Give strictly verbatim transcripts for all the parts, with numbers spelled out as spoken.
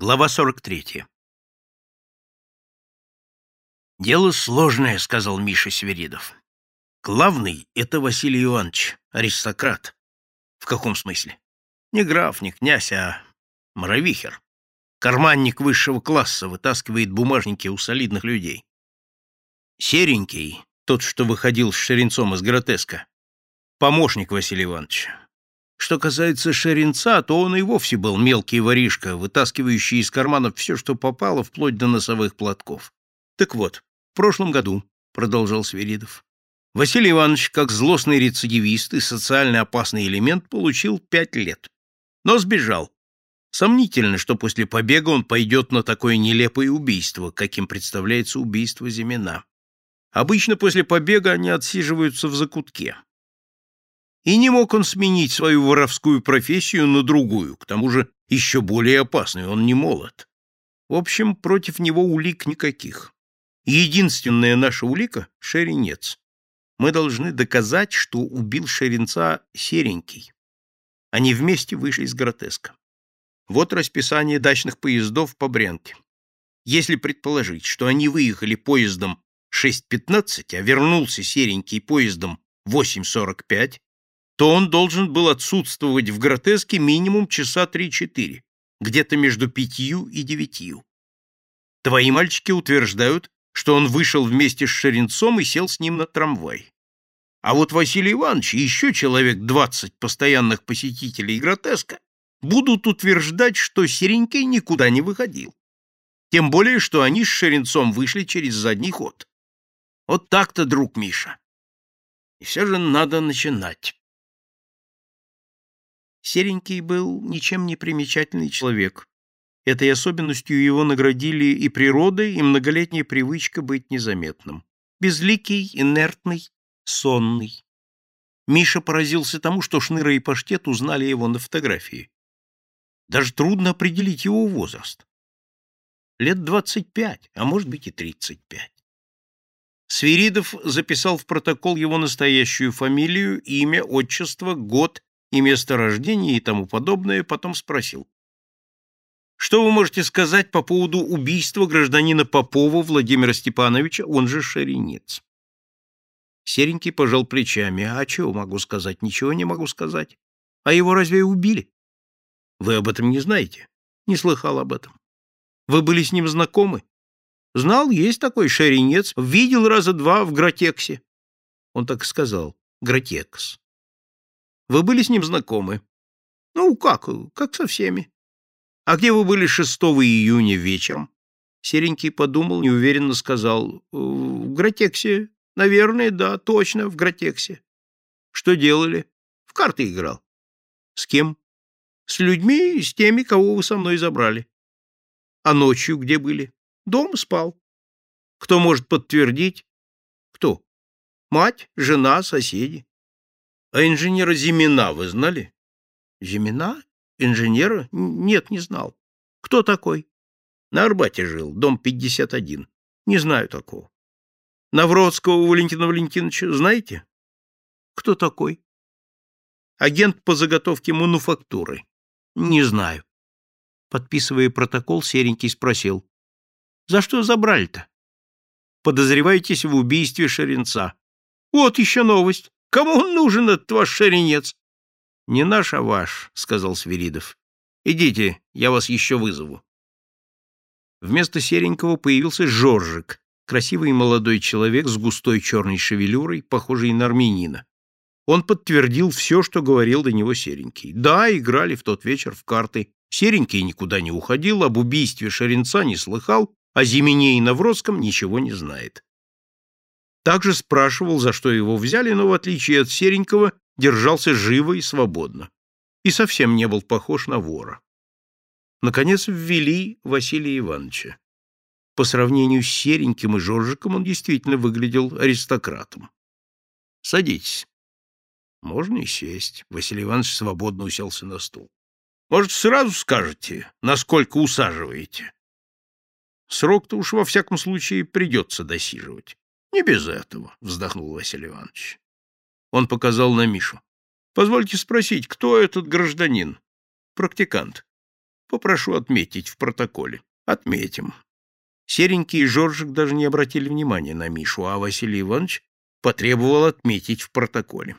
Глава сорок третья. «Дело сложное», — сказал Миша Свиридов. «Главный — это Василий Иванович, аристократ». «В каком смысле?» «Не граф, не князь, а моровихер. Карманник высшего класса, вытаскивает бумажники у солидных людей. Серенький, тот, что выходил с Шеренцом из Гротеска, помощник Василия Ивановича. Что касается Шеренца, то он и вовсе был мелкий воришка, вытаскивающий из карманов все, что попало, вплоть до носовых платков. Так вот, в прошлом году, — продолжал Свиридов, — Василий Иванович, как злостный рецидивист и социально опасный элемент, получил пять лет, но сбежал. Сомнительно, что после побега он пойдет на такое нелепое убийство, каким представляется убийство Зимина. Обычно после побега они отсиживаются в закутке. И не мог он сменить свою воровскую профессию на другую, к тому же еще более опасную, он не молод. В общем, против него улик никаких. Единственная наша улика — Шеренец. Мы должны доказать, что убил Шеренца Серенький. Они вместе вышли из Гротеска. Вот расписание дачных поездов по Брянке. Если предположить, что они выехали поездом шесть пятнадцать, а вернулся Серенький поездом восемь сорок пять, то он должен был отсутствовать в Гротеске минимум часа три-четыре, где-то между пятью и девятью. Твои мальчики утверждают, что он вышел вместе с Шеренцом и сел с ним на трамвай. А вот Василий Иванович и еще человек двадцать постоянных посетителей Гротеска будут утверждать, что Серенький никуда не выходил. Тем более, что они с Шеренцом вышли через задний ход. Вот так-то, друг Миша. И все же надо начинать. Серенький был ничем не примечательный человек. Этой особенностью его наградили и природа, и многолетняя привычка быть незаметным. Безликий, инертный, сонный. Миша поразился тому, что Шныра и Паштет узнали его на фотографии. Даже трудно определить его возраст. Лет двадцать пять, а может быть и тридцать пять. Свиридов записал в протокол его настоящую фамилию, имя, отчество, год и место рождения и тому подобное, потом спросил. Что вы можете сказать по поводу убийства гражданина Попова Владимира Степановича, он же Шеренец? Серенький пожал плечами. А чего могу сказать? Ничего не могу сказать. А его разве убили? Вы об этом не знаете? Не слыхал об этом. Вы были с ним знакомы? Знал, есть такой Шеренец. Видел раза два в Гротексе. Он так и сказал. Гротекс. Вы были с ним знакомы? Ну, как? Как со всеми. А где вы были шестого июня вечером? Серенький подумал, неуверенно сказал. В Гротексе. Наверное, да, точно, в Гротексе. Что делали? В карты играл. С кем? С людьми, с теми, кого вы со мной забрали. А ночью где были? Дома спал. Кто может подтвердить? Кто? Мать, жена, соседи. А инженера Зимина вы знали? Зимина? Инженера? Нет, не знал. Кто такой? На Арбате жил, дом пятьдесят один. Не знаю такого. Навродского Валентина Валентиновича знаете? Кто такой? Агент по заготовке мануфактуры. Не знаю. Подписывая протокол, Серенький спросил. За что забрали-то? Подозреваетесь в убийстве Шеренца. Вот еще новость. Кому он нужен, этот ваш Шеренец? Не наш, а ваш, сказал Свиридов. Идите, я вас еще вызову. Вместо Серенького появился Жоржик. Красивый молодой человек с густой черной шевелюрой, похожий на армянина. Он подтвердил все, что говорил до него Серенький. Да, играли в тот вечер в карты. Серенький никуда не уходил, об убийстве Шеренца не слыхал, о Зимине и Навродском ничего не знает. Также спрашивал, за что его взяли, но, в отличие от Серенького, держался живо и свободно. И совсем не был похож на вора. Наконец ввели Василия Ивановича. По сравнению с Сереньким и Жоржиком он действительно выглядел аристократом. — Садитесь. — Можно и сесть. Василий Иванович свободно уселся на стул. — Может, сразу скажете, насколько усаживаете? — Срок-то уж во всяком случае придется досиживать. — Не без этого, — вздохнул Василий Иванович. Он показал на Мишу. — Позвольте спросить, кто этот гражданин? — Практикант. Попрошу отметить в протоколе. Отметим. Серенький и Жоржик даже не обратили внимания на Мишу, а Василий Иванович потребовал отметить в протоколе.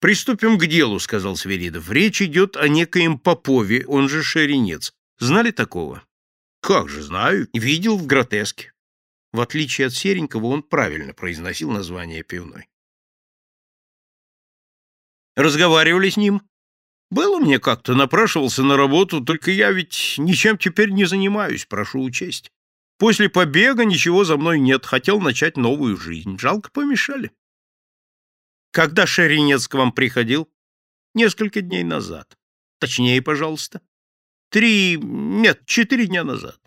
«Приступим к делу», — сказал Свиридов. «Речь идет о некоем Попове, он же Шеренец. Знали такого?» «Как же знаю. Видел в Гротеске». В отличие от Серенького, он правильно произносил название пивной. «Разговаривали с ним?» «Было мне как-то, напрашивался на работу, только я ведь ничем теперь не занимаюсь, прошу учесть. После побега ничего за мной нет, хотел начать новую жизнь. Жалко, помешали». «Когда Шеренец к вам приходил?» «Несколько дней назад». «Точнее, пожалуйста». «Три... нет, четыре дня назад».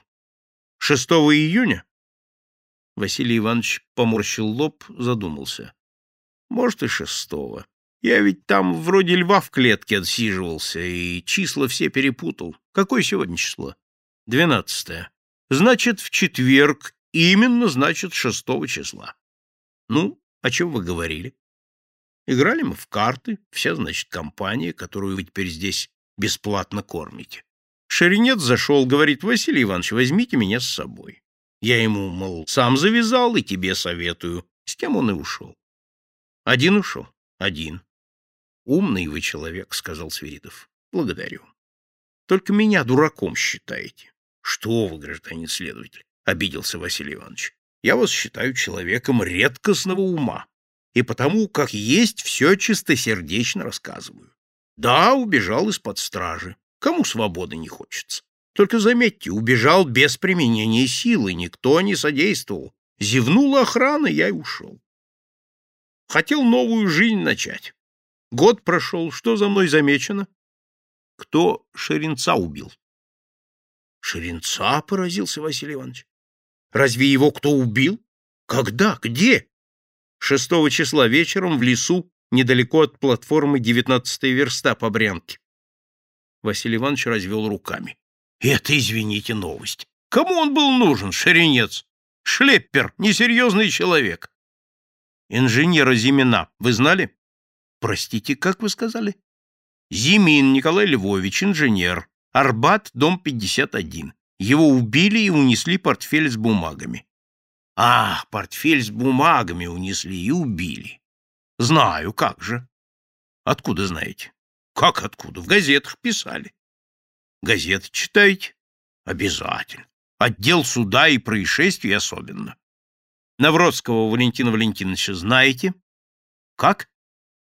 «Шестого июня?» Василий Иванович поморщил лоб, задумался. «Может, и шестого. Я ведь там вроде льва в клетке отсиживался и числа все перепутал. Какое сегодня число?» «Двенадцатое». «Значит, в четверг. Именно, значит, шестого числа». «Ну, о чем вы говорили?» «Играли мы в карты, вся, значит, компания, которую вы теперь здесь бесплатно кормите. Шеренец зашел, говорит, Василий Иванович, возьмите меня с собой. Я ему, мол, сам завязал и тебе советую. С тем он и ушел». «Один ушел?» «Один». «Умный вы человек», — сказал Свиридов. «Благодарю. Только меня дураком считаете». «Что вы, гражданин следователь», — обиделся Василий Иванович. «Я вас считаю человеком редкостного ума. И потому, как есть, все чистосердечно рассказываю. Да, убежал из-под стражи. Кому свободы не хочется? Только заметьте, убежал без применения силы, никто не содействовал. Зевнула охрана, я и ушел. Хотел новую жизнь начать. Год прошел, что за мной замечено?» «Кто Шеренца убил?» «Шеренца?» — поразился Василий Иванович. «Разве его кто убил? Когда? Где?» «Шестого числа вечером в лесу, недалеко от платформы девятнадцатой верста по Брянке». Василий Иванович развел руками. «Это, извините, новость. Кому он был нужен, Шеренец? Шлеппер, несерьезный человек». «Инженера Зимина вы знали?» «Простите, как вы сказали?» «Зимин Николай Львович, инженер. Арбат, дом пятьдесят один. Его убили и унесли портфель с бумагами». «Ах, портфель с бумагами унесли и убили. Знаю, как же». «Откуда знаете?» «Как откуда? В газетах писали». «Газеты читаете?» «Обязательно. Отдел суда и происшествий особенно». «Навродского Валентина Валентиновича знаете?» «Как?»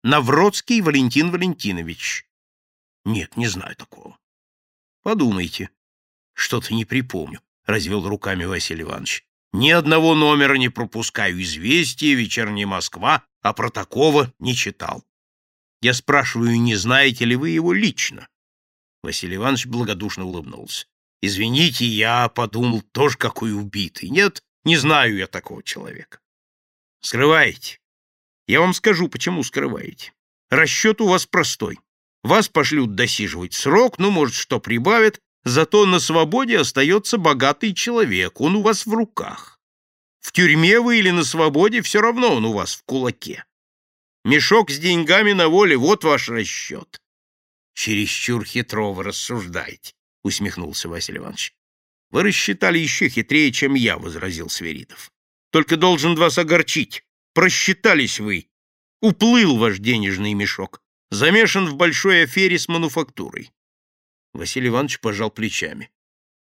«Навродский Валентин Валентинович». «Нет, не знаю такого». «Подумайте». «Что-то не припомню», — развел руками Василий Иванович. «Ни одного номера не пропускаю. Известия, вечерняя Москва, а про такого не читал». «Я спрашиваю, не знаете ли вы его лично?» Василий Иванович благодушно улыбнулся. «Извините, я подумал, тоже какой убитый. Нет, не знаю я такого человека». «Скрываете. Я вам скажу, почему скрываете. Расчет у вас простой. Вас пошлют досиживать срок, ну, может, что прибавят, зато на свободе остается богатый человек, он у вас в руках. В тюрьме вы или на свободе, все равно он у вас в кулаке. Мешок с деньгами на воле, вот ваш расчет». «Чересчур хитро вы рассуждаете», — усмехнулся Василий Иванович. «Вы рассчитали еще хитрее, чем я», — возразил Свиридов. «Только должен вас огорчить. Просчитались вы. Уплыл ваш денежный мешок. Замешан в большой афере с мануфактурой». Василий Иванович пожал плечами.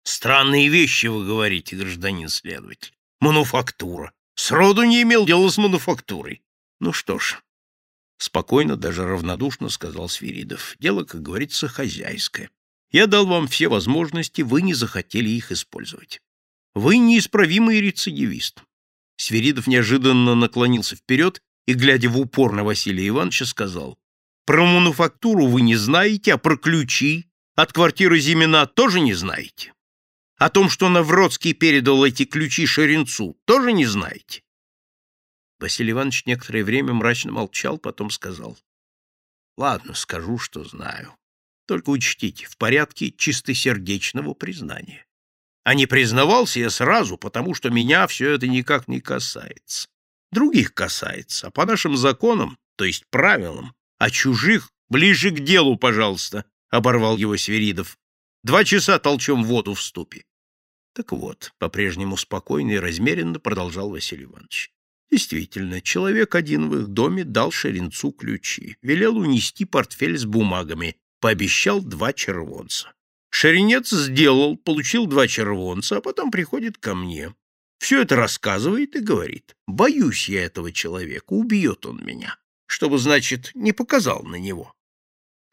«Странные вещи вы говорите, гражданин следователь. Мануфактура. Сроду не имел дела с мануфактурой». «Ну что ж», — спокойно, даже равнодушно сказал Свиридов, — «дело, как говорится, хозяйское. Я дал вам все возможности, вы не захотели их использовать. Вы неисправимый рецидивист». Свиридов неожиданно наклонился вперед и, глядя в упор на Василия Ивановича, сказал: «Про мануфактуру вы не знаете, а про ключи от квартиры Зимина тоже не знаете. О том, что Навродский передал эти ключи Шеренцу, тоже не знаете». Василий Иванович некоторое время мрачно молчал, потом сказал: «Ладно, скажу, что знаю. Только учтите, в порядке чистосердечного признания. А не признавался я сразу, потому что меня все это никак не касается. Других касается, а по нашим законам, то есть правилам, а чужих ближе к делу, пожалуйста», — оборвал его Свиридов. Два часа толчем воду в ступе. Так вот, по-прежнему спокойно и размеренно продолжал Василий Иванович. Действительно, человек один в их доме дал Шеренцу ключи, велел унести портфель с бумагами, пообещал два червонца. Шеренец сделал, получил два червонца, а потом приходит ко мне. Все это рассказывает и говорит: боюсь я этого человека, убьет он меня, чтобы, значит, не показал на него.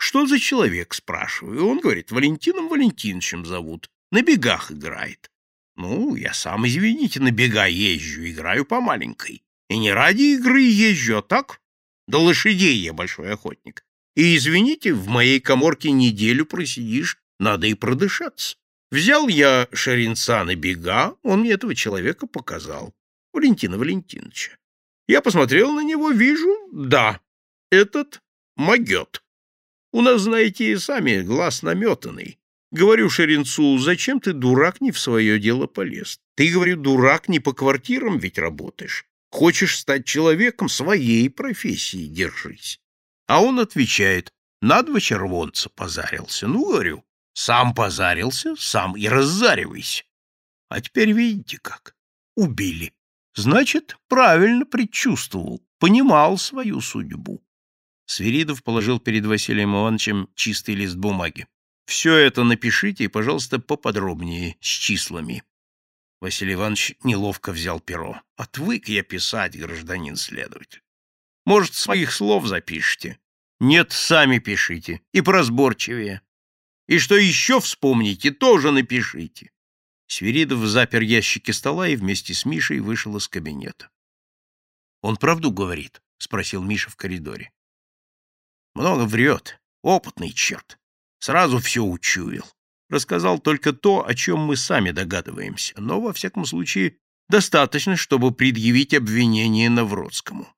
Что за человек, спрашиваю? Он говорит: Валентином Валентиновичем зовут, на бегах играет. Ну, я сам, извините, на бега езжу, играю по маленькой. И не ради игры езжу, а так? До лошадей я большой охотник. И, извините, в моей каморке неделю просидишь, надо и продышаться. Взял я Шеренца на бега, он мне этого человека показал, Валентина Валентиновича. Я посмотрел на него, вижу, да, этот могет. У нас, знаете, и сами глаз наметанный. Говорю Шеренцу: зачем ты, дурак, не в свое дело полез? Ты, говорю, дурак, не по квартирам ведь работаешь. Хочешь стать человеком своей профессии, держись. А он отвечает: на два червонца позарился. Ну, говорю, сам позарился, сам и раззаривайся. А теперь видите как. Убили. Значит, правильно предчувствовал, понимал свою судьбу. Свиридов положил перед Василием Ивановичем чистый лист бумаги. Все это напишите, пожалуйста, поподробнее, с числами. Василий Иванович неловко взял перо. Отвык я писать, гражданин следователь. Может, с моих слов запишите? Нет, сами пишите, и поразборчивее. И что еще вспомните, тоже напишите. Свиридов запер ящики стола и вместе с Мишей вышел из кабинета. Он правду говорит? — спросил Миша в коридоре. Много врет, опытный черт. Сразу все учуял. Рассказал только то, о чем мы сами догадываемся, но, во всяком случае, достаточно, чтобы предъявить обвинение Навродскому.